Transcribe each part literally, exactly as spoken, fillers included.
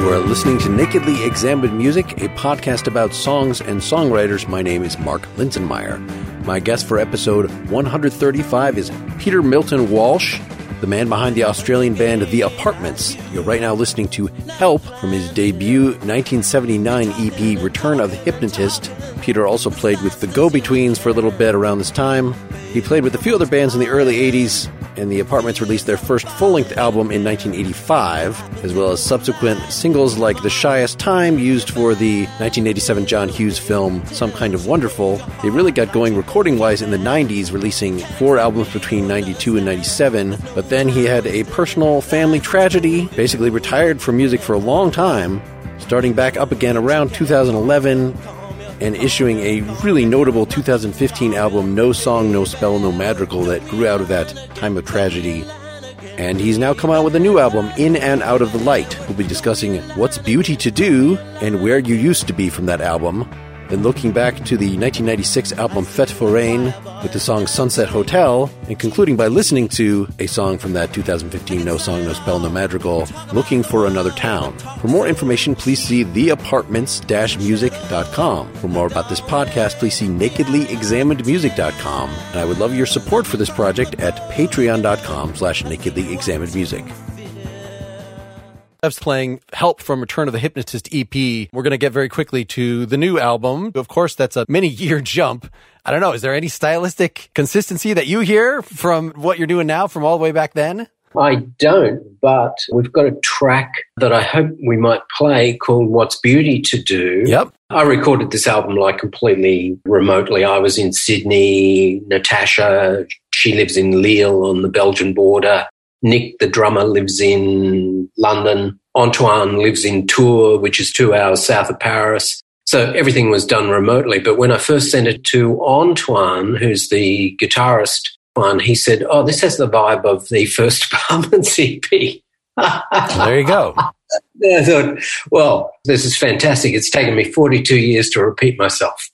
You are listening to Nakedly Examined Music, a podcast about songs and songwriters. My name is Mark Lintzenmaier. My guest for episode one thirty-five is Peter Milton Walsh, the man behind the Australian band The Apartments. You're right now listening to Help from his debut nineteen seventy-nine E P, Return of the Hypnotist. Peter also played with the Go-Betweens for a little bit around this time. He played with a few other bands in the early eighties, and The Apartments released their first full-length album in nineteen eighty-five, as well as subsequent singles like The Shyest Time, used for the nineteen eighty-seven John Hughes film Some Kind of Wonderful. They really got going recording-wise in the nineties, releasing four albums between ninety-two and ninety-seven, but then he had a personal family tragedy, basically retired from music for a long time, starting back up again around two thousand eleven, and issuing a really notable two thousand fifteen album, No Song, No Spell, No Madrigal, that grew out of that time of tragedy. And he's now come out with a new album, In and Out of the Light. We'll be discussing What's Beauty to Do and Where You Used to Be from that album, then looking back to the nineteen ninety-six album Fete Foraine with the song Sunset Hotel, and concluding by listening to a song from that two thousand fifteen No Song, No Spell, No Madrigal, Looking for Another Town. For more information, please see the apartments dash music dot com. For more about this podcast, please see nakedly examined music dot com. And I would love your support for this project at patreon dot com slash nakedly examined music. Steph's playing Help from Return of the Hypnotist E P. We're going to get very quickly to the new album. Of course, that's a many-year jump. I don't know, is there any stylistic consistency that you hear from what you're doing now from all the way back then? I don't, but we've got a track that I hope we might play called What's Beauty to Do. Yep. I recorded this album like completely remotely. I was in Sydney. Natasha, she lives in Lille on the Belgian border. Nick, the drummer, lives in London. Antoine lives in Tours, which is two hours south of Paris. So everything was done remotely. But when I first sent it to Antoine, who's the guitarist, he said, oh, this has the vibe of the first Apartments E P. There you go. I thought, well, this is fantastic. It's taken me forty-two years to repeat myself.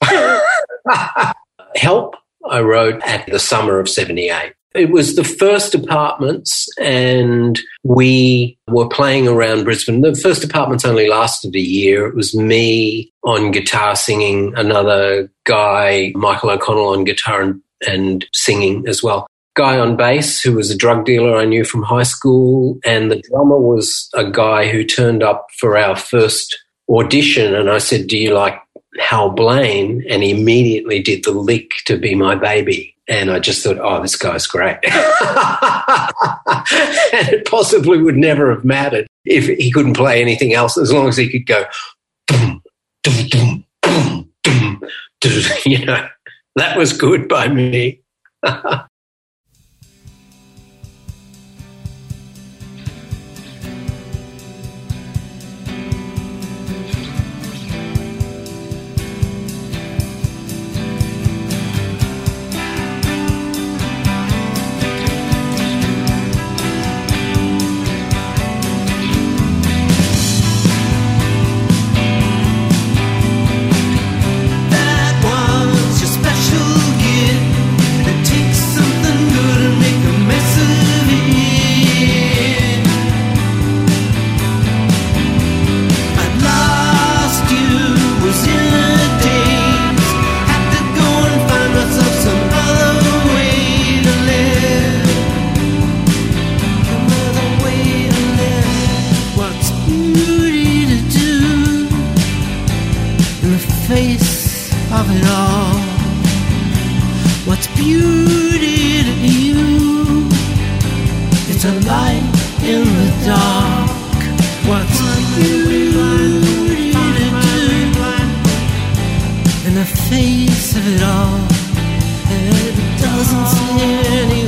Help, I wrote at the summer of seventy-eight. It was the first Apartments, and we were playing around Brisbane. The first Apartments only lasted a year. It was me on guitar singing, another guy, Michael O'Connell, on guitar and, and singing as well. Guy on bass, who was a drug dealer I knew from high school, and the drummer was a guy who turned up for our first audition, and I said, do you like Hal Blaine? And he immediately did the lick to Be My Baby. And I just thought, oh, this guy's great. And it possibly would never have mattered if he couldn't play anything else, as long as he could go, dum, dum, dum, dum, dum, dum. You know, that was good by me. Face of it all, and it doesn't say anything.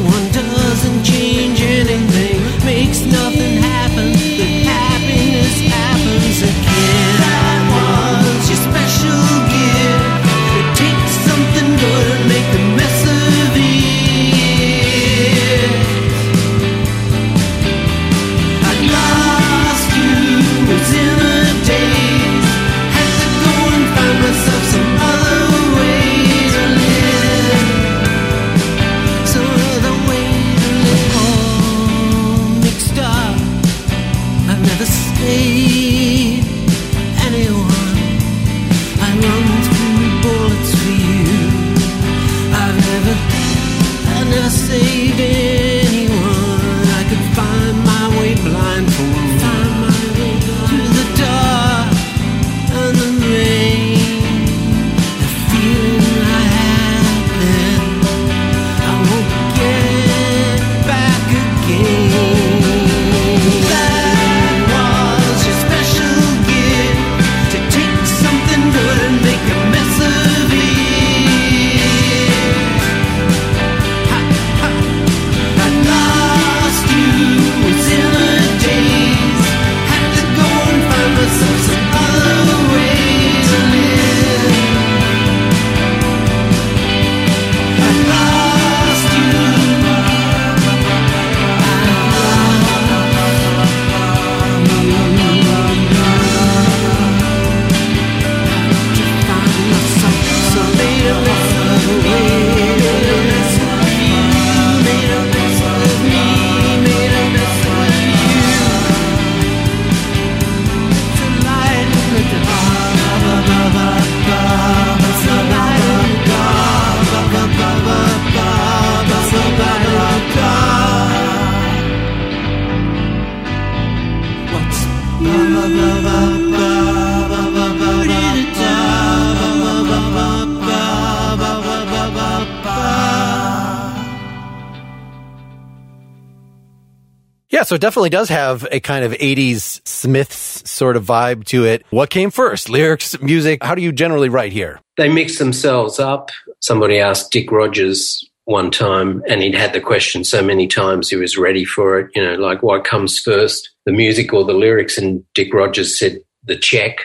Yeah, so it definitely does have a kind of eighties Smiths sort of vibe to it. What came first? Lyrics, music? How do you generally write here? They mix themselves up. Somebody asked Dick Rogers one time, and he'd had the question so many times he was ready for it, you know, like, what comes first, the music or the lyrics? And Dick Rogers said, the check.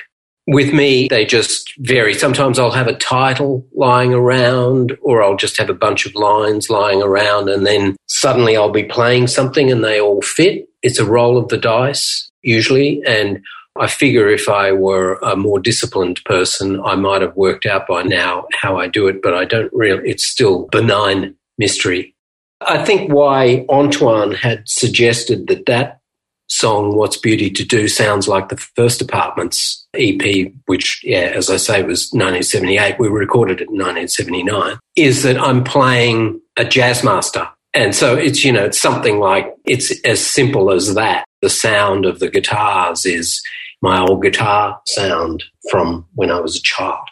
With me, they just vary. Sometimes I'll have a title lying around, or I'll just have a bunch of lines lying around, and then suddenly I'll be playing something and they all fit. It's a roll of the dice usually, and I figure if I were a more disciplined person, I might have worked out by now how I do it, but I don't really. It's still benign mystery. I think why Antoine had suggested that that song, What's Beauty to Do, sounds like the first Apartments E P, which, yeah, as I say, was nineteen seventy-eight. We recorded it in nineteen seventy-nine, is that I'm playing a jazz master. And so it's, you know, it's something like, it's as simple as that. The sound of the guitars is my old guitar sound from when I was a child.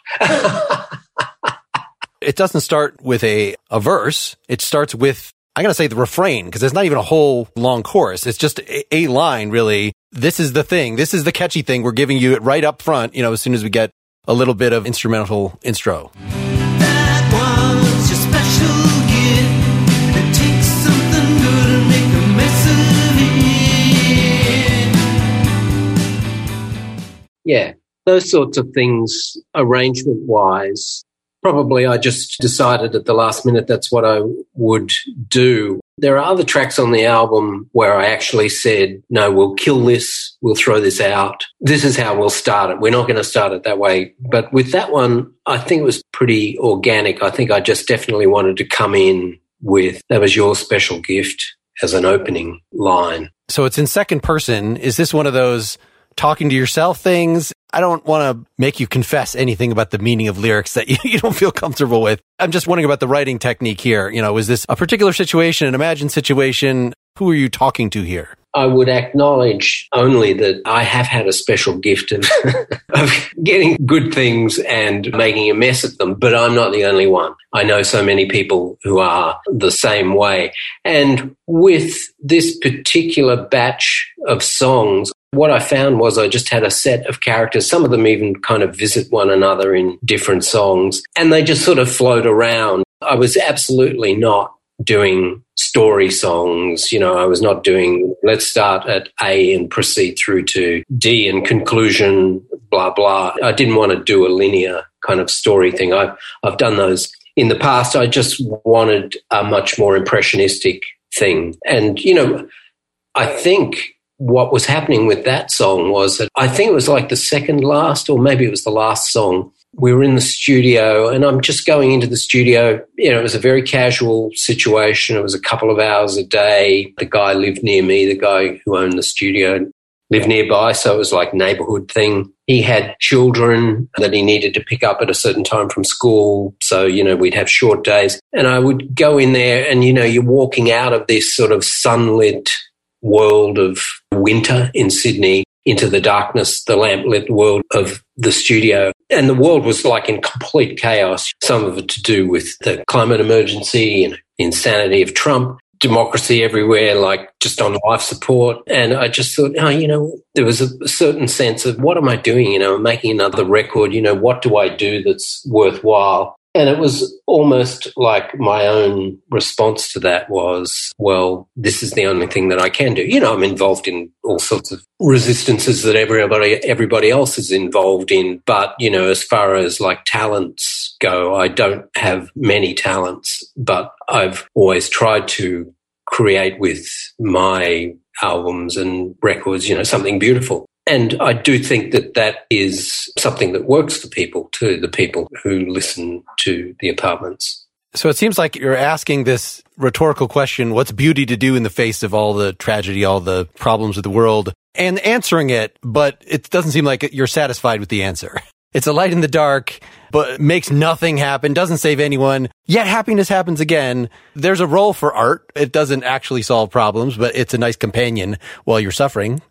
It doesn't start with a, a verse. It starts with, I'm going to say the refrain, because there's not even a whole long chorus. It's just a, a line, really. This is the thing. This is the catchy thing. We're giving you it right up front, you know, as soon as we get a little bit of instrumental intro. That was your special. Yeah, those sorts of things, arrangement-wise, probably I just decided at the last minute that's what I would do. There are other tracks on the album where I actually said, no, we'll kill this, we'll throw this out. This is how we'll start it. We're not going to start it that way. But with that one, I think it was pretty organic. I think I just definitely wanted to come in with, that was your special gift, as an opening line. So it's in second person. Is this one of those talking to yourself things? I don't want to make you confess anything about the meaning of lyrics that you don't feel comfortable with. I'm just wondering about the writing technique here. You know, is this a particular situation, an imagined situation? Who are you talking to here? I would acknowledge only that I have had a special gift of, of getting good things and making a mess of them, but I'm not the only one. I know so many people who are the same way. And with this particular batch of songs, what I found was I just had a set of characters. Some of them even kind of visit one another in different songs, and they just sort of float around. I was absolutely not doing story songs. You know, I was not doing, let's start at A and proceed through to D and conclusion, blah, blah. I didn't want to do a linear kind of story thing. I've, I've done those in the past. I just wanted a much more impressionistic thing. And, you know, I think what was happening with that song was that I think it was like the second last, or maybe it was the last song. We were in the studio, and I'm just going into the studio. You know, it was a very casual situation. It was a couple of hours a day. The guy lived near me, the guy who owned the studio lived nearby, so it was like neighborhood thing. He had children that he needed to pick up at a certain time from school, so, you know, we'd have short days. And I would go in there, and, you know, you're walking out of this sort of sunlit world of winter in Sydney into the darkness, the lamp-lit world of the studio. And the world was like in complete chaos, some of it to do with the climate emergency and insanity of Trump, democracy everywhere, like just on life support. And I just thought, oh, you know, there was a certain sense of, what am I doing? You know, I'm making another record. You know, what do I do that's worthwhile? And it was almost like my own response to that was, well, this is the only thing that I can do. You know, I'm involved in all sorts of resistances that everybody everybody else is involved in. But, you know, as far as like talents go, I don't have many talents, but I've always tried to create with my albums and records, you know, something beautiful. And I do think that that is something that works for people too, the people who listen to The Apartments. So it seems like you're asking this rhetorical question, what's beauty to do in the face of all the tragedy, all the problems of the world, and answering it, but it doesn't seem like you're satisfied with the answer. It's a light in the dark, but makes nothing happen, doesn't save anyone, yet happiness happens again. There's a role for art. It doesn't actually solve problems, but it's a nice companion while you're suffering.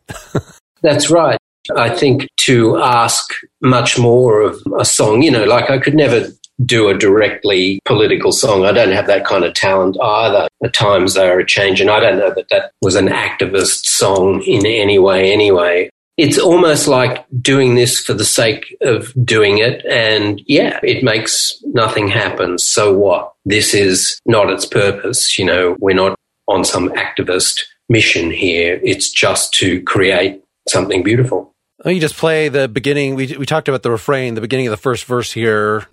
That's right. I think to ask much more of a song, you know, like I could never do a directly political song. I don't have that kind of talent either. At times they are a change, and I don't know that that was an activist song in any way anyway. It's almost like doing this for the sake of doing it, and, yeah, it makes nothing happen. So what? This is not its purpose. You know, we're not on some activist mission here. It's just to create something beautiful. Oh, you just play the beginning. We, we talked about the refrain, the beginning of the first verse here.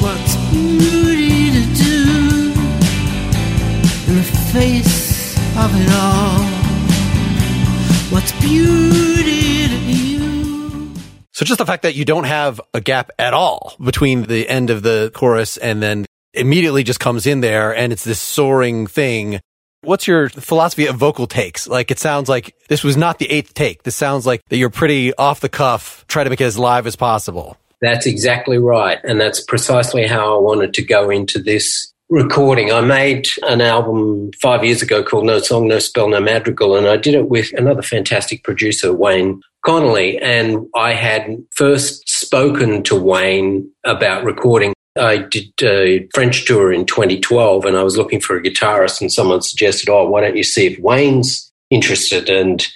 What's beauty to do in the face of it all? What's beauty to you? So just the fact that you don't have a gap at all between the end of the chorus and then immediately just comes in there, and it's this soaring thing. What's your philosophy of vocal takes? Like, it sounds like this was not the eighth take. This sounds like that you're pretty off the cuff, try to make it as live as possible. That's exactly right. And that's precisely how I wanted to go into this recording. I made an album five years ago called No Song, No Spell, No Madrigal, and I did it with another fantastic producer, Wayne Connolly. And I had first spoken to Wayne about recording. I did a French tour in twenty twelve, and I was looking for a guitarist, and someone suggested, oh, why don't you see if Wayne's interested? And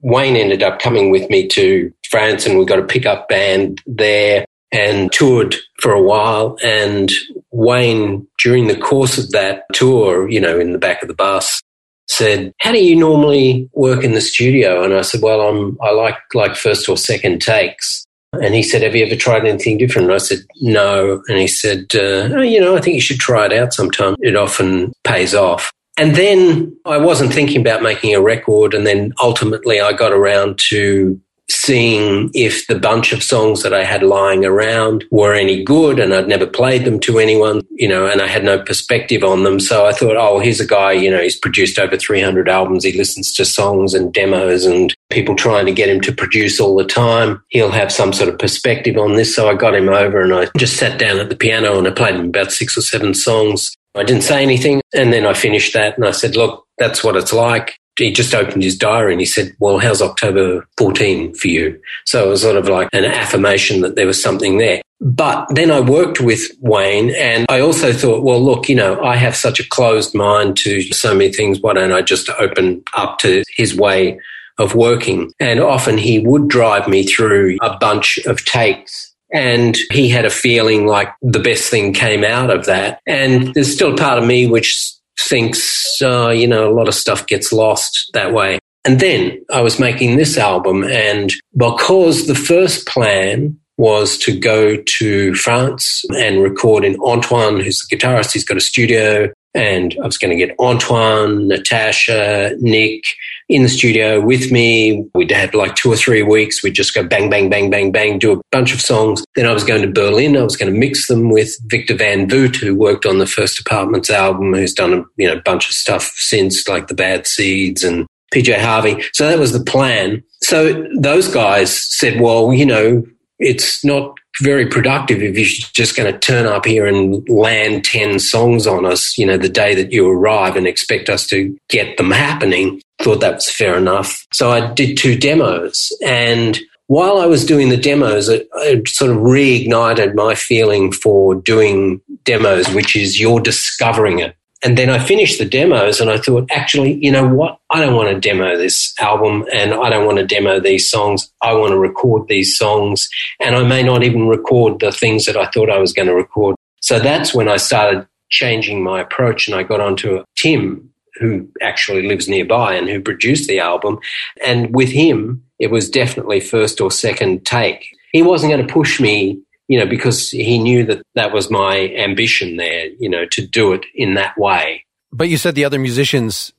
Wayne ended up coming with me to France, and we got a pickup band there and toured for a while. And Wayne, during the course of that tour, you know, in the back of the bus, said, how do you normally work in the studio? And I said, well, I'm, I like like first or second takes. And he said, have you ever tried anything different? And I said, no. And he said, uh, oh, you know, I think you should try it out sometime. It often pays off. And then I wasn't thinking about making a record. And then ultimately I got around to seeing if the bunch of songs that I had lying around were any good, and I'd never played them to anyone, you know, and I had no perspective on them. So I thought, oh, here's a guy, you know, he's produced over three hundred albums. He listens to songs and demos and people trying to get him to produce all the time. He'll have some sort of perspective on this. So I got him over, and I just sat down at the piano, and I played him about six or seven songs. I didn't say anything, and then I finished that, and I said, look, that's what it's like. He just opened his diary and he said, well, how's October fourteenth for you? So it was sort of like an affirmation that there was something there. But then I worked with Wayne, and I also thought, well, look, you know, I have such a closed mind to so many things. Why don't I just open up to his way of working? And often he would drive me through a bunch of takes. And he had a feeling like the best thing came out of that. And there's still part of me which thinks, uh, you know, a lot of stuff gets lost that way. And then I was making this album, and because the first plan was to go to France and record in Antoine, who's the guitarist, he's got a studio, and I was going to get Antoine, Natasha, Nick in the studio with me. We'd have like two or three weeks. We'd just go bang, bang, bang, bang, bang, do a bunch of songs. Then I was going to Berlin. I was going to mix them with Victor Van Voot, who worked on the first Apartments album, who's done a you know bunch of stuff since, like The Bad Seeds and P J Harvey. So that was the plan. So those guys said, well, you know, it's not very productive if you're just going to turn up here and land ten songs on us, you know, the day that you arrive and expect us to get them happening. Thought that was fair enough. So I did two demos. And while I was doing the demos, it, it sort of reignited my feeling for doing demos, which is you're discovering it. And then I finished the demos, and I thought, actually, you know what? I don't want to demo this album, and I don't want to demo these songs. I want to record these songs, and I may not even record the things that I thought I was going to record. So that's when I started changing my approach, and I got onto Tim, who actually lives nearby and who produced the album. And with him, it was definitely first or second take. He wasn't going to push me, you know, because he knew that that was my ambition there, you know, to do it in that way. But you said the other musicians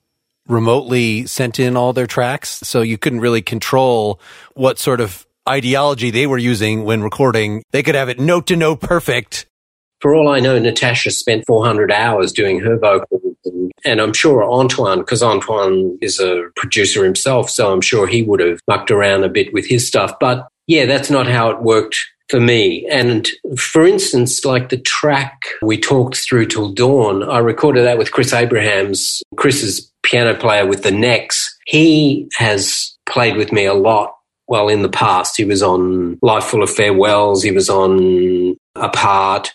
remotely sent in all their tracks, so you couldn't really control what sort of ideology they were using when recording. They could have it note to note perfect. For all I know, Natasha spent four hundred hours doing her vocals, and I'm sure Antoine, because Antoine is a producer himself, so I'm sure he would have mucked around a bit with his stuff. But yeah, that's not how it worked for me. And for instance, like the track we talked through till dawn, I recorded that with Chris Abrahams. Chris is piano player with the Necks. He has played with me a lot well, in the past. He was on Life Full of Farewells. He was on A Part.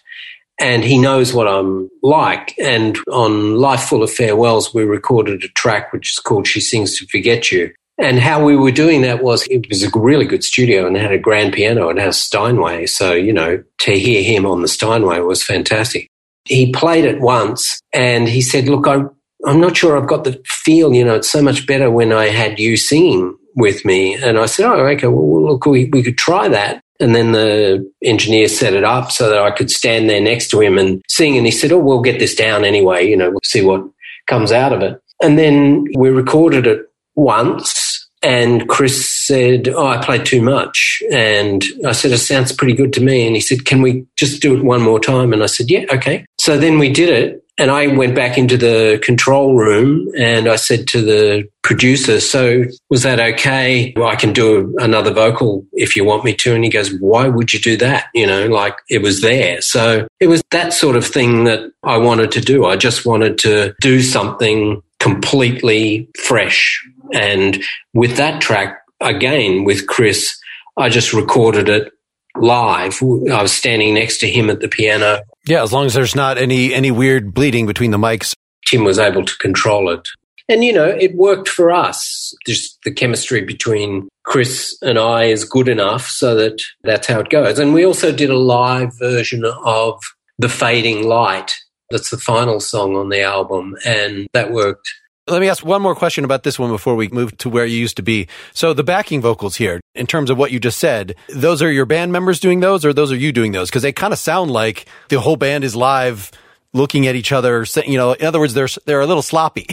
And he knows what I'm like. And on Life Full of Farewells, we recorded a track which is called She Sings to Forget You. And how we were doing that was it was a really good studio and had a grand piano and had a Steinway. So, you know, to hear him on the Steinway was fantastic. He played it once and he said, look, I, I'm not sure I've got the feel, you know, it's so much better when I had you singing with me. And I said, oh, okay, well, look, we, we could try that. And then the engineer set it up so that I could stand there next to him and sing. And he said, oh, we'll get this down anyway, you know, we'll see what comes out of it. And then we recorded it once and Chris said, oh, I played too much. And I said, it sounds pretty good to me. And he said, can we just do it one more time? And I said, yeah, okay. So then we did it. And I went back into the control room and I said to the producer, so was that okay? Well, I can do another vocal if you want me to. And he goes, why would you do that? You know, like it was there. So it was that sort of thing that I wanted to do. I just wanted to do something completely fresh. And with that track, again, with Chris, I just recorded it live. I was standing next to him at the piano. Yeah, as long as there's not any any weird bleeding between the mics. Tim was able to control it. And, you know, it worked for us. Just the chemistry between Chris and I is good enough so that that's how it goes. And we also did a live version of The Fading Light. That's the final song on the album, and that worked. Let me ask one more question about this one before we move to Where You Used to Be. So the backing vocals here, in terms of what you just said, those are your band members doing those or those are you doing those? Because they kind of sound like the whole band is live looking at each other. You know, in other words, they're, they're a little sloppy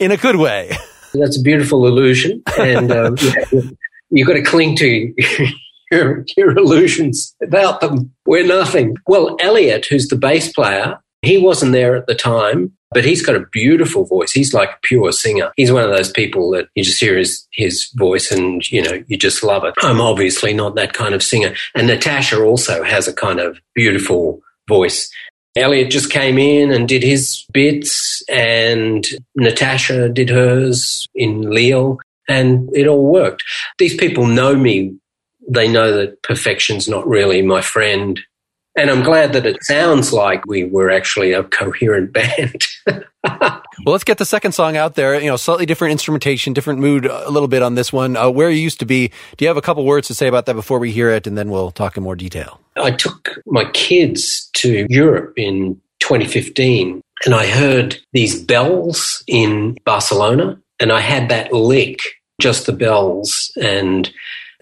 in a good way. That's a beautiful illusion. And um, yeah, you've got to cling to your, your illusions. Without them, we're nothing. Well, Elliot, who's the bass player, he wasn't there at the time. But he's got a beautiful voice. He's like a pure singer. He's one of those people that you just hear his, his voice and, you know, you just love it. I'm obviously not that kind of singer. And Natasha also has a kind of beautiful voice. Elliot just came in and did his bits and Natasha did hers in Lille and it all worked. These people know me. They know that perfection's not really my friend. And I'm glad that it sounds like we were actually a coherent band. Well, let's get the second song out there. You know, slightly different instrumentation, different mood a little bit on this one. Uh, Where You Used to Be. Do you have a couple words to say about that before we hear it? And then we'll talk in more detail. I took my kids to Europe in twenty fifteen and I heard these bells in Barcelona and I had that lick, just the bells. And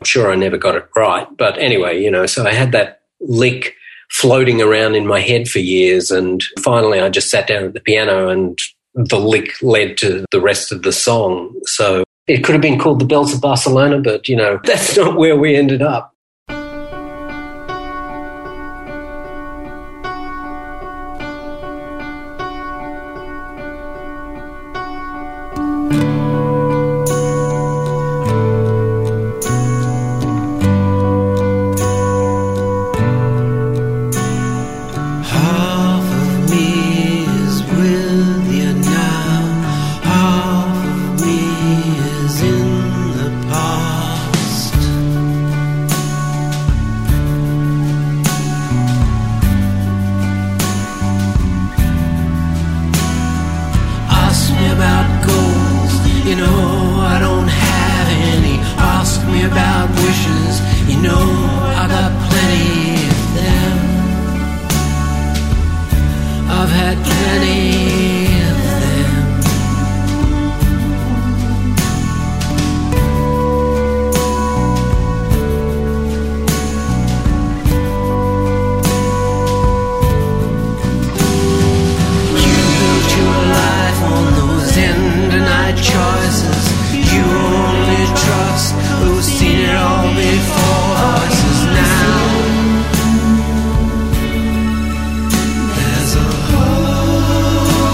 I'm sure I never got it right. But anyway, you know, so I had that lick floating around in my head for years, and finally I just sat down at the piano and the lick led to the rest of the song. So it could have been called The Bells of Barcelona, but, you know, that's not where we ended up. There's a hole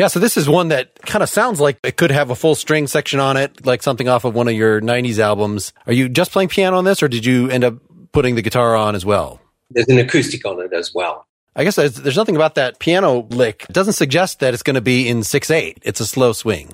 Yeah, so this is one that kind of sounds like it could have a full string section on it, like something off of one of your nineties albums. Are you just playing piano on this, or did you end up putting the guitar on as well? There's an acoustic on it as well. I guess there's, there's nothing about that piano lick. It doesn't suggest that it's going to be in six eight. It's a slow swing.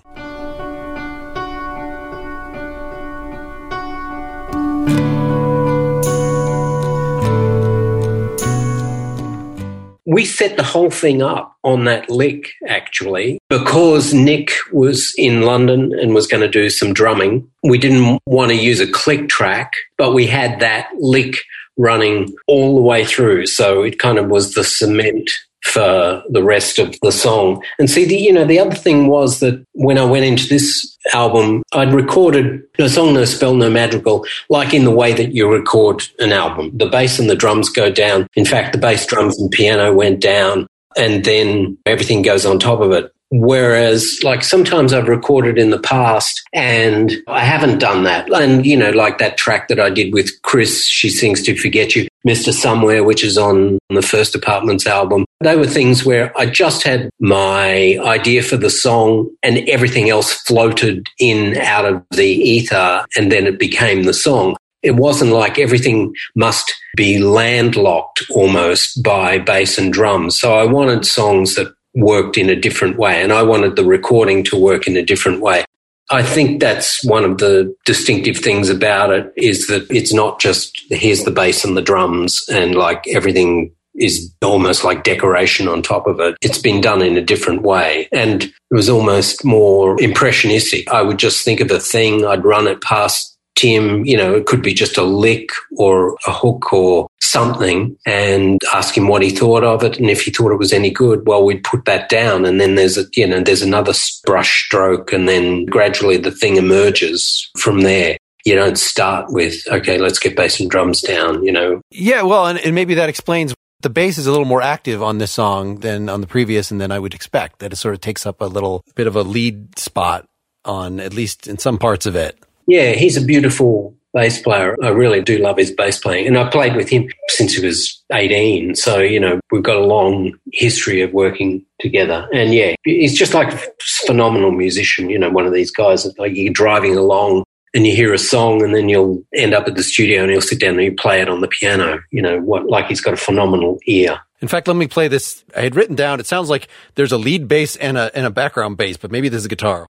We set the whole thing up on that lick, actually, because Nick was in London and was going to do some drumming. We didn't want to use a click track, but we had that lick running all the way through. So it kind of was the cement for the rest of the song. And see, the, you know, the other thing was that when I went into this album, I'd recorded No Song, No Spell, No Madrigal, like in the way that you record an album. The bass and the drums go down. In fact, the bass, drums and piano went down, and then everything goes on top of it. Whereas, like, sometimes I've recorded in the past and I haven't done that. And, you know, like that track that I did with Chris, She Sings to Forget You, Mister Somewhere, which is on the first Apartments album. They were things where I just had my idea for the song and everything else floated in out of the ether, and then it became the song. It wasn't like everything must be landlocked almost by bass and drums. So I wanted songs that worked in a different way, and I wanted the recording to work in a different way. I think that's one of the distinctive things about it, is that it's not just here's the bass and the drums and like everything is almost like decoration on top of it. It's been done in a different way, and it was almost more impressionistic. I would just think of a thing, I'd run it past Tim, you know, it could be just a lick or a hook or something, and ask him what he thought of it. And if he thought it was any good, well, we'd put that down. And then there's, a, you know, there's another brush stroke, and then gradually the thing emerges from there. You don't start with, okay, let's get bass and drums down, you know. Yeah, well, and, and maybe that explains the bass is a little more active on this song than on the previous, and then I would expect that it sort of takes up a little bit of a lead spot on, at least in some parts of it. Yeah, he's a beautiful bass player. I really do love his bass playing. And I played with him since he was eighteen. So, you know, we've got a long history of working together. And, yeah, he's just like a phenomenal musician, you know, one of these guys that, like, you're driving along and you hear a song, and then you'll end up at the studio and he'll sit down and you play it on the piano. You know, what, like he's got a phenomenal ear. In fact, let me play this. I had written down, it sounds like there's a lead bass and a, and a background bass, but maybe there's a guitar.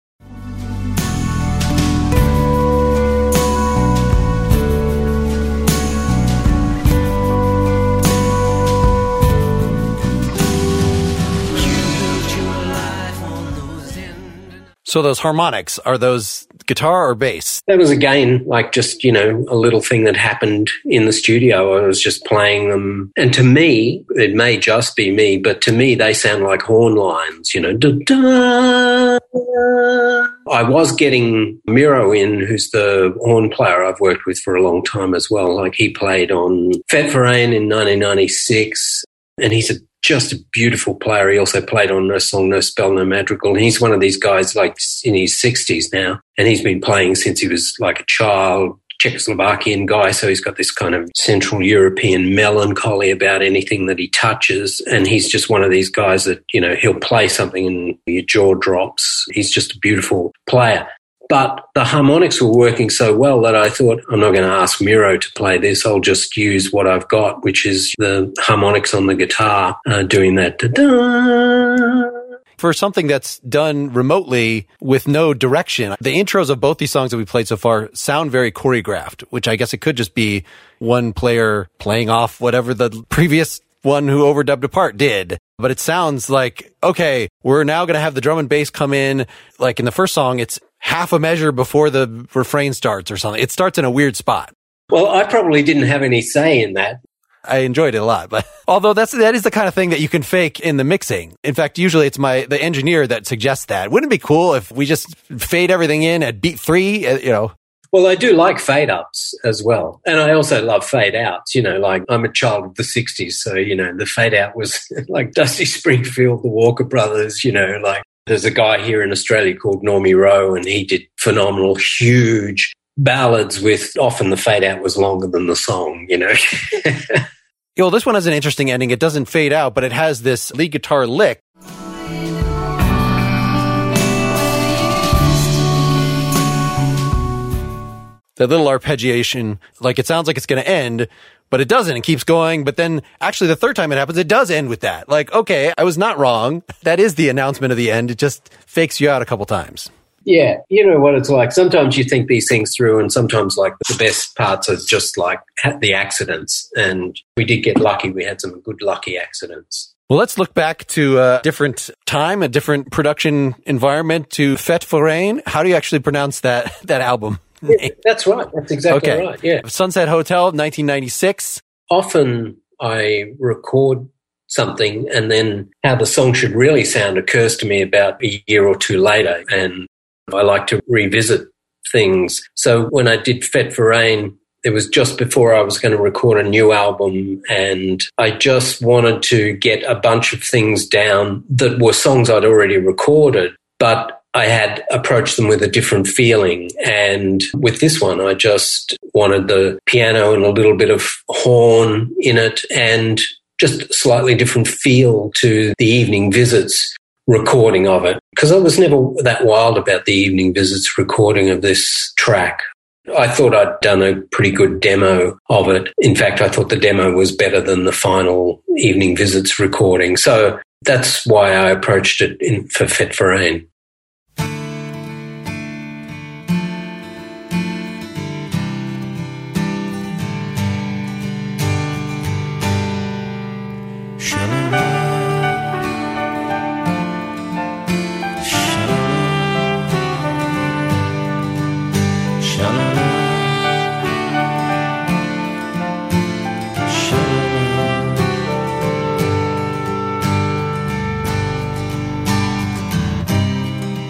So those harmonics, are those guitar or bass? That was, again, like just, you know, a little thing that happened in the studio. I was just playing them. And to me, it may just be me, but to me they sound like horn lines, you know. Da-da. I was getting Miro in, who's the horn player I've worked with for a long time as well. Like he played on Fete Foraine in nineteen ninety-six, and he's a just a beautiful player. He also played on No Song, No Spell, No Madrigal. And he's one of these guys like in his sixties now, and he's been playing since he was like a child, Czechoslovakian guy. So he's got this kind of Central European melancholy about anything that he touches. And he's just one of these guys that, you know, he'll play something and your jaw drops. He's just a beautiful player. But the harmonics were working so well that I thought, I'm not going to ask Miro to play this. I'll just use what I've got, which is the harmonics on the guitar uh, doing that. Da-da. For something that's done remotely with no direction, the intros of both these songs that we played so far sound very choreographed, which I guess it could just be one player playing off whatever the previous one who overdubbed a part did. But it sounds like, okay, we're now going to have the drum and bass come in. Like in the first song, it's half a measure before the refrain starts or something. It starts in a weird spot. Well, I probably didn't have any say in that. I enjoyed it a lot, but although that's that is the kind of thing that you can fake in the mixing. In fact, usually it's my the engineer that suggests that. Wouldn't it be cool if we just fade everything in at beat three, you know? Well, I do like fade-ups as well, and I also love fade-outs, you know, like I'm a child of the sixties, so, you know, the fade-out was like Dusty Springfield, the Walker Brothers, you know, like there's a guy here in Australia called Normie Rowe, and he did phenomenal, huge ballads with often the fade-out was longer than the song, you know. Yeah, well, this one has an interesting ending. It doesn't fade out, but it has this lead guitar lick. that little arpeggiation, like it sounds like it's going to end, but it doesn't. It keeps going. But then actually the third time it happens, it does end with that. Like, okay, I was not wrong. That is the announcement of the end. It just fakes you out a couple times. Yeah, you know what it's like. Sometimes you think these things through, and sometimes like the best parts are just like the accidents. And we did get lucky. We had some good lucky accidents. Well, let's look back to a different time, a different production environment, to Fete Foraine. How do you actually pronounce that that album? Yeah, that's right. That's exactly okay. right. Yeah. Sunset Hotel, nineteen ninety-six. Often I record something, and then how the song should really sound occurs to me about a year or two later, and I like to revisit things. So when I did Fete Foraine, it was just before I was going to record a new album, and I just wanted to get a bunch of things down that were songs I'd already recorded, but I had approached them with a different feeling. And with this one, I just wanted the piano and a little bit of horn in it, and just slightly different feel to the Evening Visits recording of it, because I was never that wild about the Evening Visits recording of this track. I thought I'd done a pretty good demo of it. In fact, I thought the demo was better than the final Evening Visits recording. So that's why I approached it in, for Fete Foraine.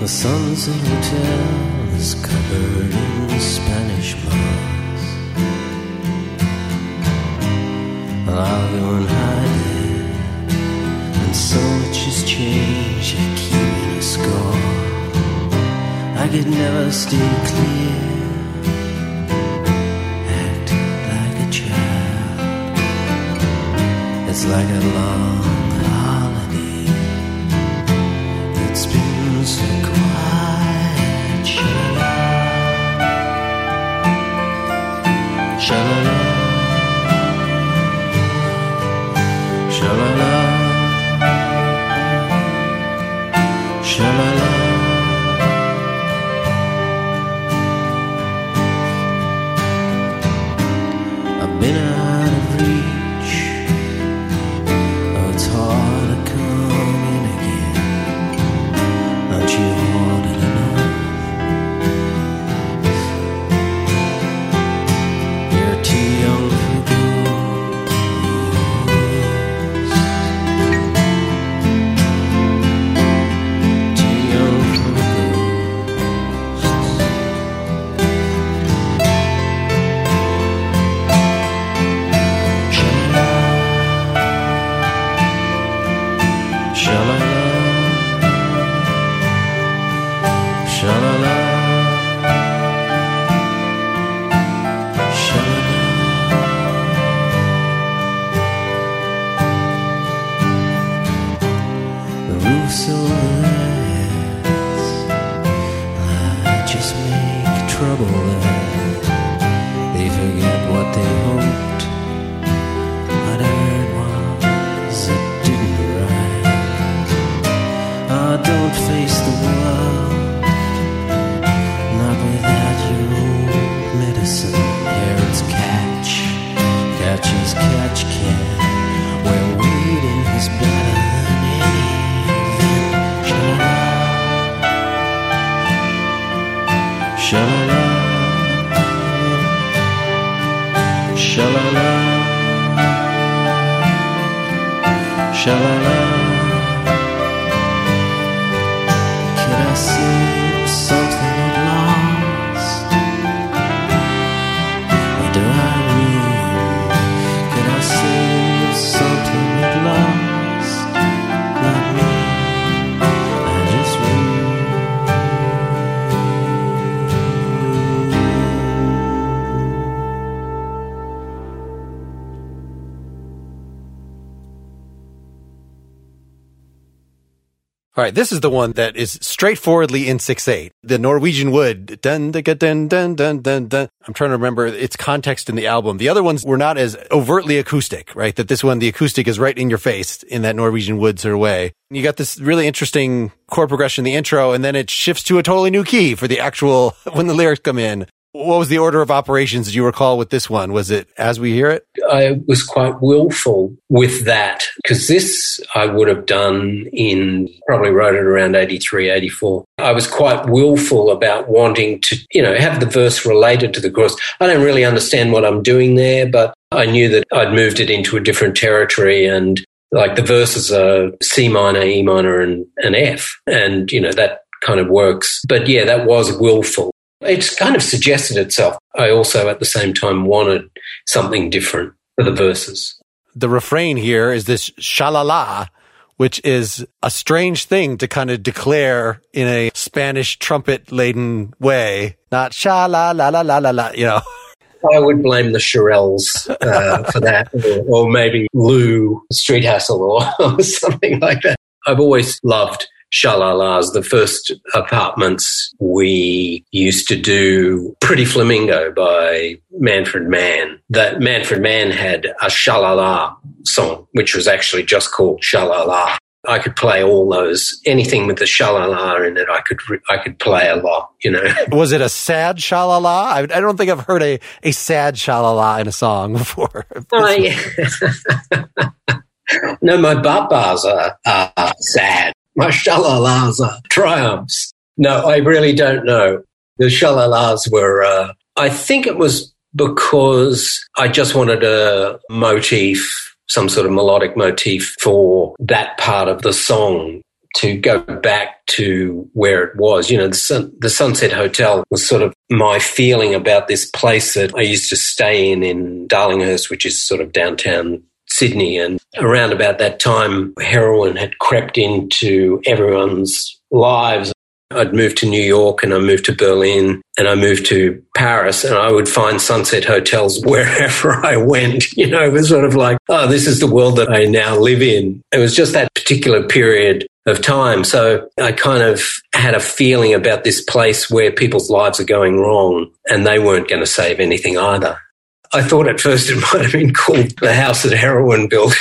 The Sunset Hotel is covered in Spanish moss. I'll go and hide there, and so much has changed, if keeping a score I could never stay clear. Act like a child. It's like a long holiday. It's been so quiet. Sha-la-la, sha-la-la, sha-la-la, sha-la-la. I've been out of reach. Oh, it's hard to come in again. Aren't you haunted enough? You're too young for ghosts. Too young for ghosts. Sha-la-la, sha-la-la, sha-la-la. The roof's over the heads. I just make trouble there. They forget what they hoped. What it was that didn't arrive. I don't face the world, not without your old medicine. Here it's catch, catch is catch can. Where waiting is better than anything. Sha-la-la, sha-la-la, sha-la-la, sha-la-la. Can I see something at last? Or do I really? Can I see something at last? Not me. I just read. All right, this is the one that is straightforwardly in six eight. The Norwegian wood. Dun, dun, dun, dun, dun, dun. I'm trying to remember its context in the album. The other ones were not as overtly acoustic, right? That this one, the acoustic is right in your face in that Norwegian wood sort of way. You got this really interesting chord progression in the intro, and then it shifts to a totally new key for the actual, when the lyrics come in. What was the order of operations, do you recall, with this one? Was it as we hear it? I was quite willful with that, because this I would have done in, probably wrote it around eighty-three, eighty-four. I was quite willful about wanting to, you know, have the verse related to the chorus. I don't really understand what I'm doing there, but I knew that I'd moved it into a different territory, and like the verses are C minor, E minor and, and F, and, you know, that kind of works. But, yeah, that was willful. It's kind of suggested itself. I also at the same time wanted something different for the verses. The refrain here is this shalala, which is a strange thing to kind of declare in a Spanish trumpet-laden way. Not sha-la-la-la-la-la-la, you know. I would blame the Shirelles uh, for that, or, or maybe Lou Street Hassle or something like that. I've always loved Shalala's. The first Apartments we used to do, Pretty Flamingo by Manfred Mann. That Manfred Mann had a Shalala song, which was actually just called Shalala. I could play all those, anything with the Shalala in it, I could I could play a lot, you know. Was it a sad Shalala? I, I don't think I've heard a, a sad Shalala in a song before. Oh, yeah. No, my babas are, are sad. My shalalahs are triumphs. No, I really don't know. The shalalahs were, uh, I think it was because I just wanted a motif, some sort of melodic motif for that part of the song to go back to where it was. You know, the, sun, the Sunset Hotel was sort of my feeling about this place that I used to stay in in Darlinghurst, which is sort of downtown Sydney, and around about that time, heroin had crept into everyone's lives. I'd moved to New York and I moved to Berlin and I moved to Paris, and I would find Sunset Hotels wherever I went. You know, it was sort of like, oh, this is the world that I now live in. It was just that particular period of time. So I kind of had a feeling about this place where people's lives are going wrong and they weren't going to save anything either. I thought at first it might have been called The House That Heroin Built,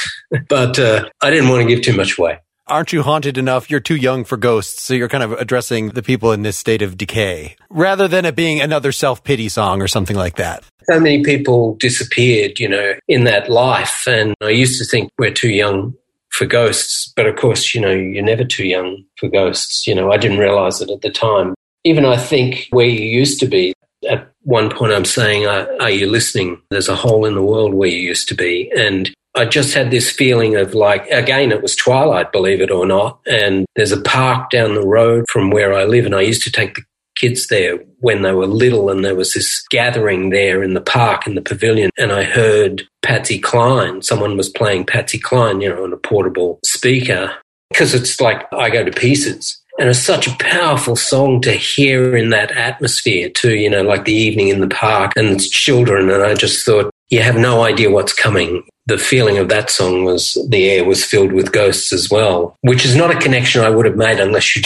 but uh, I didn't want to give too much away. Aren't you haunted enough? You're too young for ghosts, so you're kind of addressing the people in this state of decay, rather than it being another self-pity song or something like that. So many people disappeared, you know, in that life, and I used to think we're too young for ghosts, but of course, you know, you're never too young for ghosts. You know, I didn't realize it at the time. Even I think Where You Used to Be, at one point I'm saying, are, are you listening? There's a hole in the world where you used to be. And I just had this feeling of like, again, it was twilight, believe it or not. And there's a park down the road from where I live, and I used to take the kids there when they were little, and there was this gathering there in the park, in the pavilion, and I heard Patsy Cline. Someone was playing Patsy Cline, you know, on a portable speaker, because it's like I Go to Pieces. And it's such a powerful song to hear in that atmosphere too, you know, like the evening in the park and it's children. And I just thought, you have no idea what's coming. The feeling of that song was the air was filled with ghosts as well, which is not a connection I would have made unless you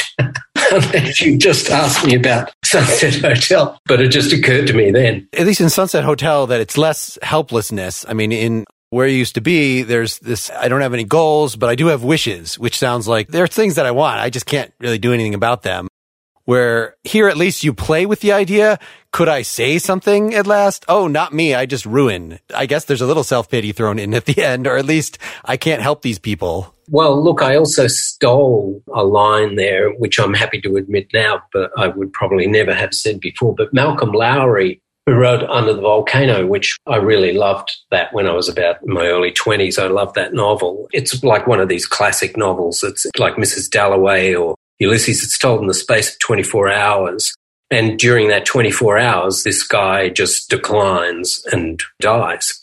unless you just asked me about Sunset Hotel. But it just occurred to me then. At least in Sunset Hotel, that it's less helplessness. I mean, in Where You Used to Be, there's this, I don't have any goals, but I do have wishes, which sounds like there are things that I want. I just can't really do anything about them. Where here, at least you play with the idea. Could I say something at last? Oh, not me. I just ruin. I guess there's a little self-pity thrown in at the end, or at least I can't help these people. Well, look, I also stole a line there, which I'm happy to admit now, but I would probably never have said before. But Malcolm Lowry, who wrote Under the Volcano, which I really loved that when I was about in my early twenties. I loved that novel. It's like one of these classic novels. It's like Missus Dalloway or Ulysses. It's told in the space of twenty-four hours. And during that twenty-four hours, this guy just declines and dies.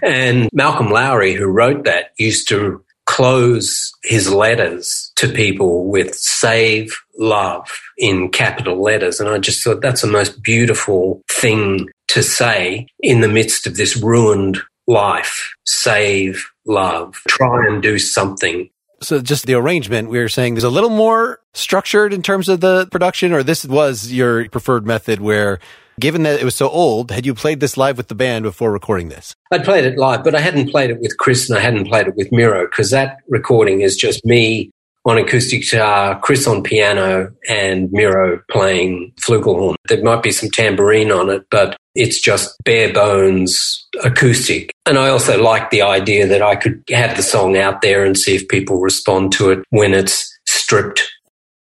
And Malcolm Lowry, who wrote that, used to close his letters to people with save love in capital letters. And I just thought that's the most beautiful thing to say in the midst of this ruined life. Save love. Try and do something. So just the arrangement, we were saying, is a little more structured in terms of the production, or this was your preferred method where, given that it was so old, had you played this live with the band before recording this? I'd played it live, but I hadn't played it with Chris and I hadn't played it with Miro, because that recording is just me on acoustic guitar, Chris on piano, and Miro playing flugelhorn. There might be some tambourine on it, but it's just bare bones acoustic. And I also liked the idea that I could have the song out there and see if people respond to it when it's stripped.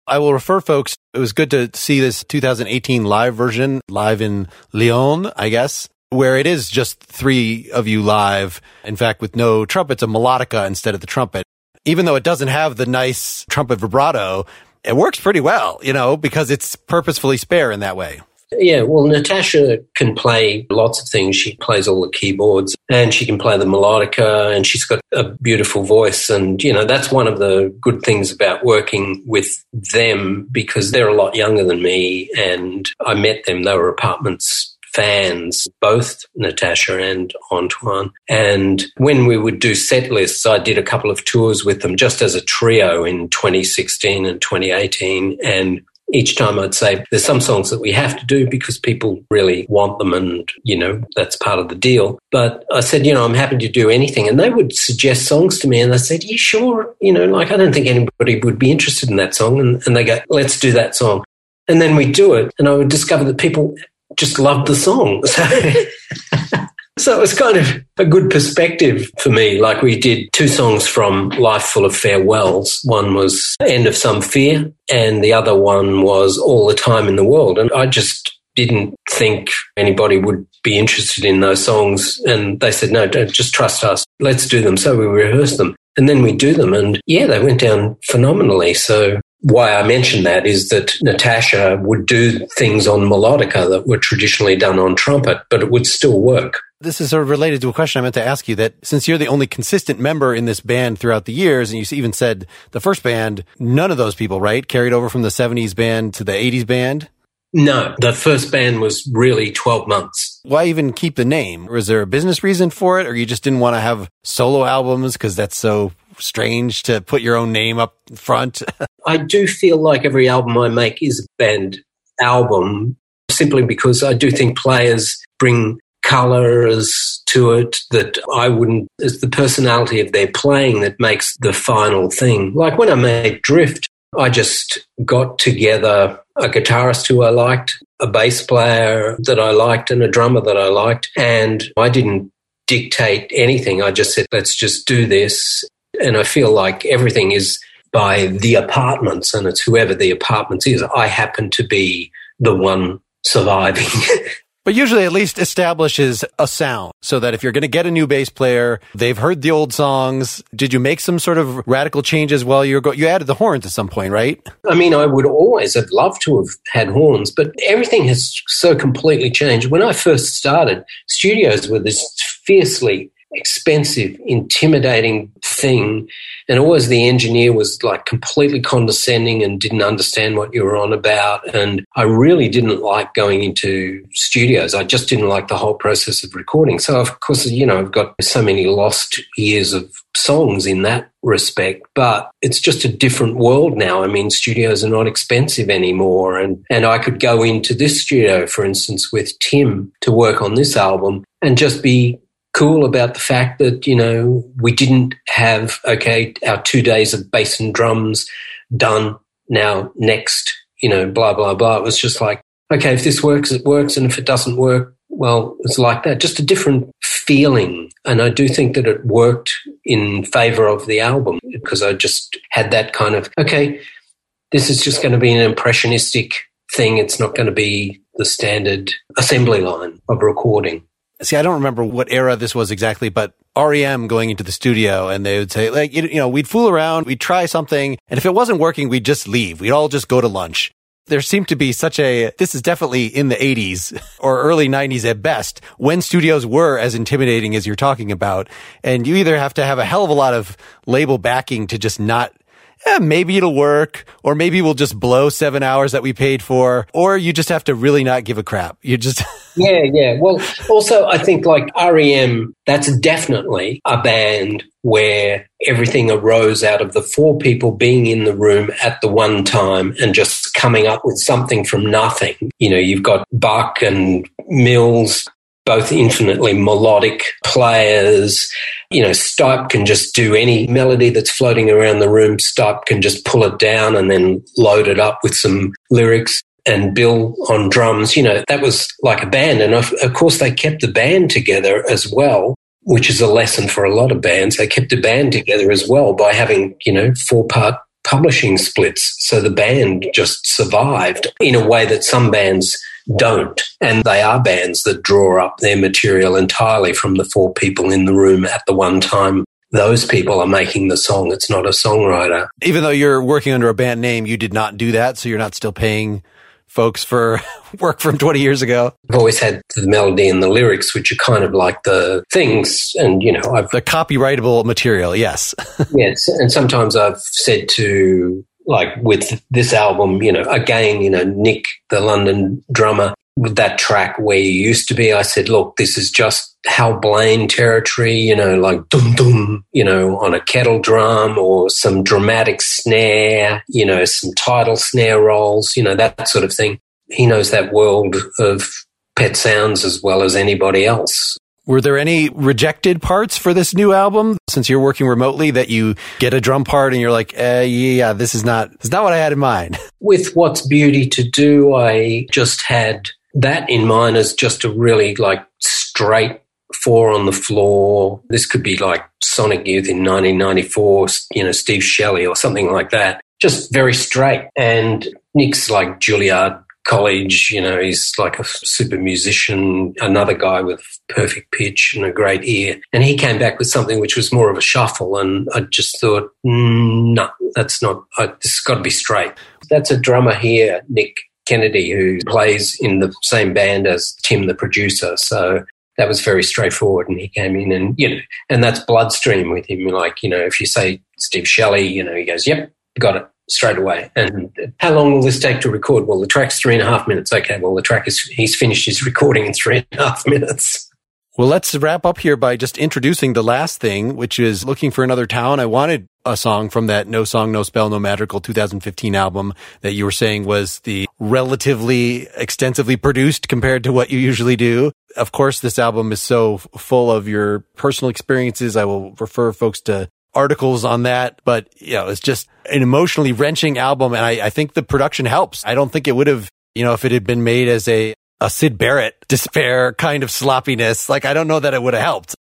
I will refer folks, it was good to see this two thousand eighteen live version, live in Lyon, I guess, where it is just three of you live, in fact, with no trumpets, a melodica instead of the trumpet. Even though it doesn't have the nice trumpet vibrato, it works pretty well, you know, because it's purposefully spare in that way. Yeah, well, Natasha can play lots of things. She plays all the keyboards and she can play the melodica and she's got a beautiful voice. And, you know, that's one of the good things about working with them, because they're a lot younger than me and I met them. They were Apartments fans, both Natasha and Antoine. And when we would do set lists, I did a couple of tours with them just as a trio in twenty sixteen and twenty eighteen. And each time I'd say, there's some songs that we have to do because people really want them and, you know, that's part of the deal. But I said, you know, I'm happy to do anything. And they would suggest songs to me and I said, you sure? You know, like, I don't think anybody would be interested in that song. And, and they go, let's do that song. And then we do it. And I would discover that people just loved the song. So, so it was kind of a good perspective for me. Like, we did two songs from Life Full of Farewells. One was End of Some Fear and the other one was All the Time in the World. And I just didn't think anybody would be interested in those songs. And they said, no, don't, just trust us. Let's do them. So we rehearsed them and then we do them. And yeah, they went down phenomenally. So why I mention that is that Natasha would do things on melodica that were traditionally done on trumpet, but it would still work. This is sort of related to a question I meant to ask you, that since you're the only consistent member in this band throughout the years, and you even said the first band, none of those people, right, carried over from the seventies band to the eighties band? No, the first band was really twelve months. Why even keep the name? Was there a business reason for it, or you just didn't want to have solo albums because that's so strange to put your own name up front? I do feel like every album I make is a band album, simply because I do think players bring colors to it that I wouldn't. It's the personality of their playing that makes the final thing. Like when I made Drift, I just got together a guitarist who I liked, a bass player that I liked, and a drummer that I liked. And I didn't dictate anything. I just said, let's just do this. And I feel like everything is by The Apartments, and it's whoever The Apartments is. I happen to be the one surviving. But usually at least establishes a sound, so that if you're going to get a new bass player, they've heard the old songs. Did you make some sort of radical changes while you were going? You added the horns at some point, right? I mean, I would always have loved to have had horns, but everything has so completely changed. When I first started, studios were this fiercely expensive, intimidating thing, and always the engineer was like completely condescending and didn't understand what you were on about. And I really didn't like going into studios. I just didn't like the whole process of recording. So of course, you know, I've got so many lost years of songs in that respect, but it's just a different world now. I mean, studios are not expensive anymore, and and I could go into this studio, for instance, with Tim to work on this album and just be cool about the fact that, you know, we didn't have, okay, our two days of bass and drums done, now next, you know, blah, blah, blah. It was just like, okay, if this works, it works, and if it doesn't work, well, it's like that. Just a different feeling. And I do think that it worked in favour of the album, because I just had that kind of, okay, this is just going to be an impressionistic thing. It's not going to be the standard assembly line of recording. See, I don't remember what era this was exactly, but R E M going into the studio, and they would say, like, you know, we'd fool around, we'd try something, and if it wasn't working, we'd just leave. We'd all just go to lunch. There seemed to be such a, this is definitely in the eighties or early nineties at best, when studios were as intimidating as you're talking about. And you either have to have a hell of a lot of label backing to just not, eh, maybe it'll work, or maybe we'll just blow seven hours that we paid for, or you just have to really not give a crap. You just... Yeah, yeah. Well, also I think like R E M, that's definitely a band where everything arose out of the four people being in the room at the one time and just coming up with something from nothing. You know, you've got Buck and Mills, both infinitely melodic players. You know, Stipe can just do any melody that's floating around the room. Stipe can just pull it down and then load it up with some lyrics. And Bill on drums, you know, that was like a band. And of, of course, they kept the band together as well, which is a lesson for a lot of bands. They kept the band together as well by having, you know, four-part publishing splits. So the band just survived in a way that some bands don't. And they are bands that draw up their material entirely from the four people in the room at the one time. Those people are making the song. It's not a songwriter. Even though you're working under a band name, you did not do that. So you're not still paying folks for work from twenty years ago. I've always had the melody and the lyrics, which are kind of like the things. And, you know, I've. The copyrightable material. Yes. Yes. And sometimes I've said to, like with this album, you know, again, you know, Nick, the London drummer, with that track Where You Used to Be, I said, look, this is just Hal Blaine territory, you know, like dum dum, you know, on a kettle drum or some dramatic snare, you know, some tidal snare rolls, you know, that sort of thing. He knows that world of Pet Sounds as well as anybody else. Were there any rejected parts for this new album, since you're working remotely, that you get a drum part and you're like, uh, yeah, this is not, it's not what I had in mind? With What's Beauty to Do, I just had that in mind as just a really like straight four on the floor. This could be like Sonic Youth in nineteen ninety-four, you know, Steve Shelley or something like that. Just very straight. And Nick's like Juilliard College, you know, he's like a super musician, another guy with perfect pitch and a great ear. And he came back with something which was more of a shuffle, and I just thought, mm, no, that's not, I, this has got to be straight. That's a drummer here, Nick Kennedy, who plays in the same band as Tim, the producer. So that was very straightforward, and he came in and, you know, and that's bloodstream with him. Like, you know, if you say Steve Shelley, you know, he goes, yep, got it. Straight away. And how long will this take to record? Well, the track's three and a half minutes. Okay, well, the track is, he's finished his recording in three and a half minutes. Well, let's wrap up here by just introducing the last thing, which is Looking for Another Town. I wanted a song from that No Song, No Spell, No Madrigal two thousand fifteen album that you were saying was the relatively extensively produced compared to what you usually do. Of course, this album is so full of your personal experiences. I will refer folks to articles on that, but you know, it's just an emotionally wrenching album, and I, I think the production helps. I don't think it would have, you know, if it had been made as a, a Syd Barrett despair kind of sloppiness, like I don't know that it would have helped.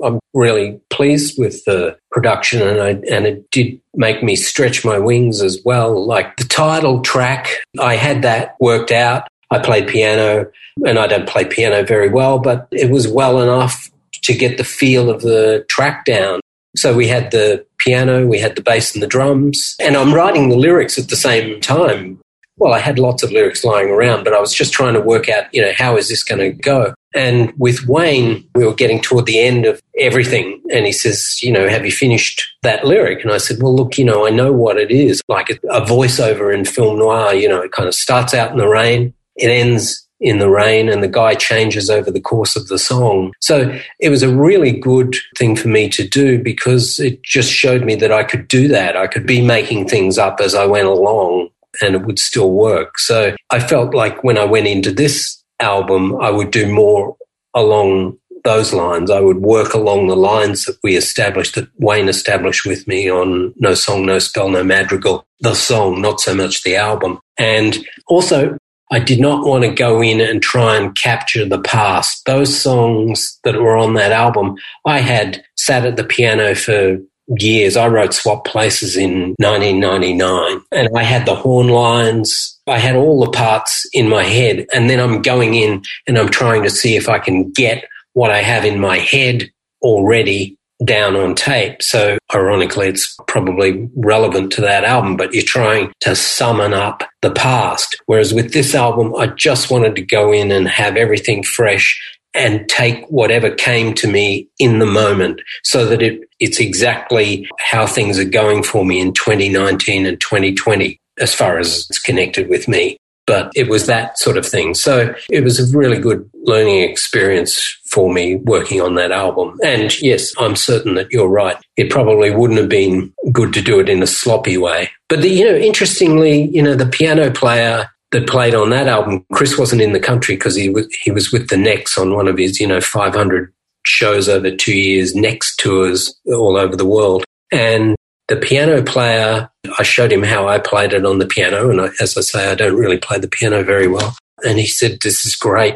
I'm really pleased with the production, and I, and it did make me stretch my wings as well. Like the title track, I had that worked out. I played piano, and I don't play piano very well, but it was well enough to get the feel of the track down. So we had the piano, we had the bass and the drums, and I'm writing the lyrics at the same time. Well, I had lots of lyrics lying around, but I was just trying to work out, you know, how is this going to go? And with Wayne, we were getting toward the end of everything, and he says, you know, have you finished that lyric? And I said, well, look, you know, I know what it is. Like a voiceover in film noir, you know, it kind of starts out in the rain, it ends in the rain, and the guy changes over the course of the song. So it was a really good thing for me to do, because it just showed me that I could do that. I could be making things up as I went along and it would still work. So I felt like when I went into this album, I would do more along those lines. I would work along the lines that we established, that Wayne established with me on No Song, No Spell, No Madrigal, the song, not so much the album. And also, I did not want to go in and try and capture the past. Those songs that were on that album, I had sat at the piano for years. I wrote Swap Places in nineteen ninety-nine, and I had the horn lines. I had all the parts in my head, and then I'm going in and I'm trying to see if I can get what I have in my head already down on tape. So ironically, it's probably relevant to that album, but you're trying to summon up the past. Whereas with this album, I just wanted to go in and have everything fresh and take whatever came to me in the moment, so that it, it's exactly how things are going for me in twenty nineteen and twenty twenty, as far as it's connected with me. But it was that sort of thing. So it was a really good learning experience for me working on that album. And yes, I'm certain that you're right. It probably wouldn't have been good to do it in a sloppy way. But, the, you know, interestingly, you know, the piano player that played on that album, Chris wasn't in the country because he was, he was with the Necks on one of his, you know, five hundred shows over two years, Necks tours all over the world. And the piano player, I showed him how I played it on the piano. And I, as I say, I don't really play the piano very well. And he said, this is great.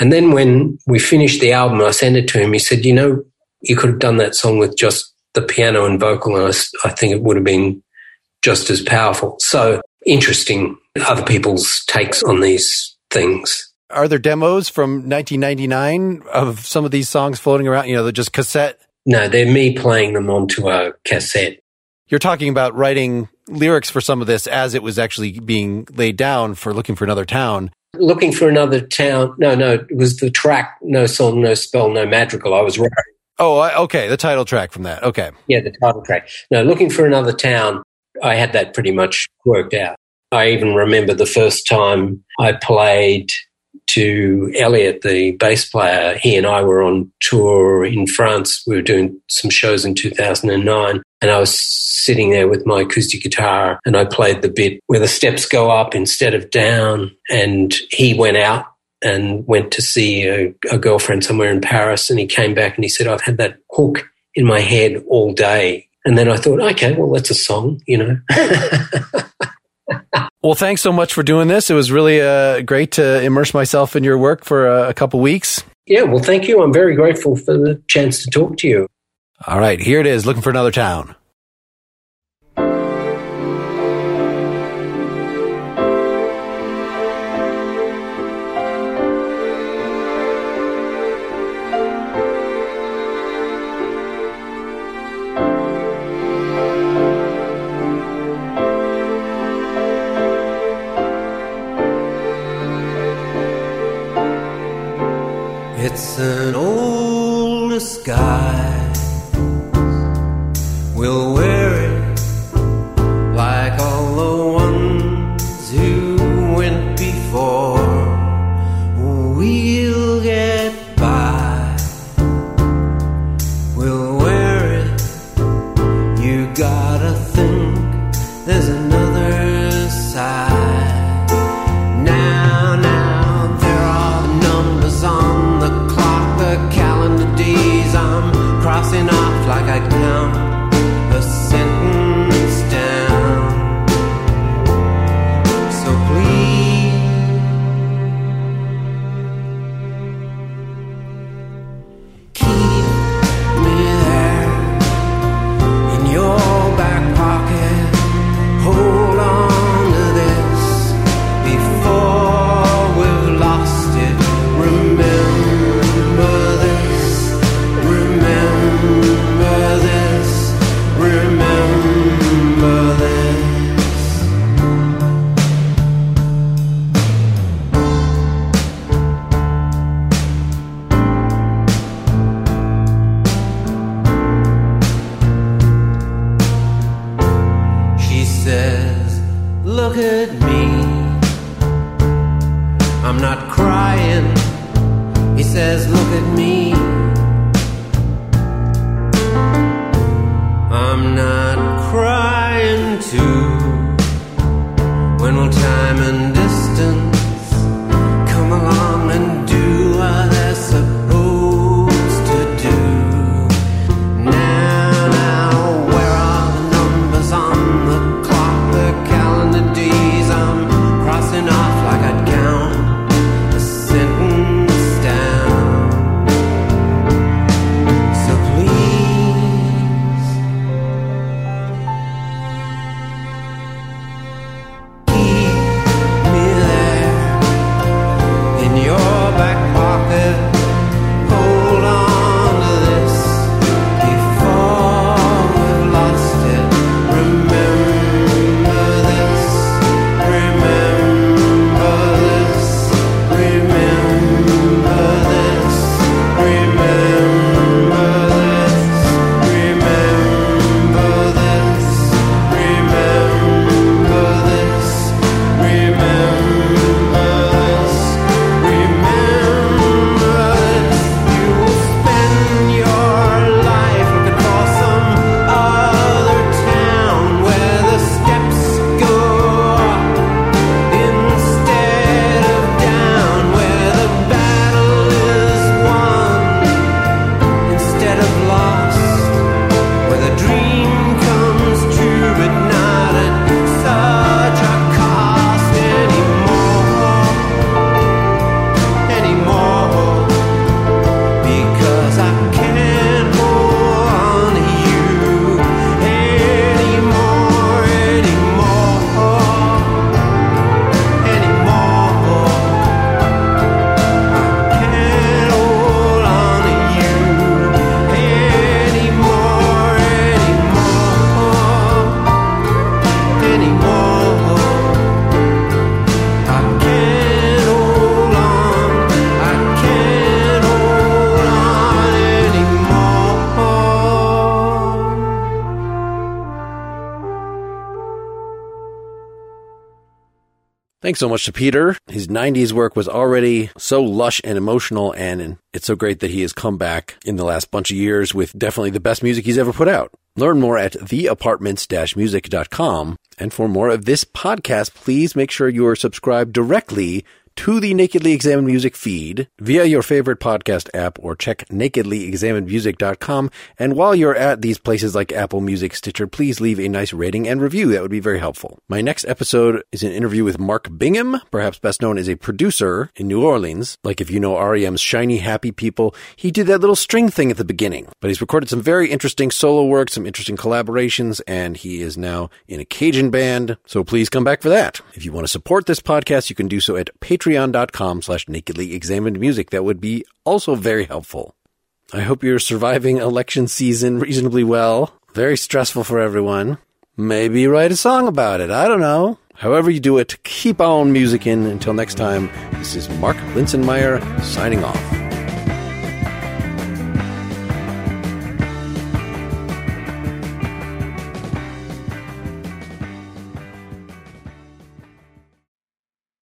And then when we finished the album, I sent it to him. He said, you know, you could have done that song with just the piano and vocal, and I, I think it would have been just as powerful. So interesting, other people's takes on these things. Are there demos from nineteen ninety-nine of some of these songs floating around, you know, they're just cassette? No, they're me playing them onto a cassette. You're talking about writing lyrics for some of this as it was actually being laid down for Looking for Another Town. Looking for Another Town. No, no, it was the track No Song, No Spell, No Madrigal. I was right. Oh, okay. The title track from that. Okay. Yeah, the title track. No, Looking for Another Town, I had that pretty much worked out. I even remember the first time I played to Elliot, the bass player. He and I were on tour in France. We were doing some shows in two thousand nine, and I was sitting there with my acoustic guitar, and I played the bit where the steps go up instead of down, and he went out and went to see a, a girlfriend somewhere in Paris, and he came back and he said, I've had that hook in my head all day. And then I thought, okay, well, that's a song, you know. Well, thanks so much for doing this. It was really uh, great to immerse myself in your work for a, a couple weeks. Yeah, well, thank you. I'm very grateful for the chance to talk to you. All right, here it is, Looking for Another Town. It's an old disguise, we'll wear it like all the ones who went before. We'll get by, we'll wear it. You gotta think there's another side. Now, now, there are the numbers on calendar days I'm crossing off like I count a sentence down. So please keep me there in your back pocket. Hold on to this before we've lost it. Remember. Thanks so much to Peter. His nineties work was already so lush and emotional, and it's so great that he has come back in the last bunch of years with definitely the best music he's ever put out. Learn more at the apartments dash music dot com. And for more of this podcast, please make sure you are subscribed directly to the Nakedly Examined Music feed via your favorite podcast app, or check nakedly examined music dot com. And while you're at these places like Apple Music, Stitcher, please leave a nice rating and review. That would be very helpful. My next episode is an interview with Mark Bingham, perhaps best known as a producer in New Orleans. Like if you know R E M's Shiny Happy People, he did that little string thing at the beginning. But he's recorded some very interesting solo work, some interesting collaborations, and he is now in a Cajun band. So please come back for that. If you want to support this podcast, you can do so at Patreon. Patreon.com slash nakedly examined music. That would be also very helpful. I hope you're surviving election season reasonably well. Very stressful for everyone. Maybe write a song about it. I don't know. However you do it, keep on musicking. Until next time, this is Mark Lintzenmaier signing off.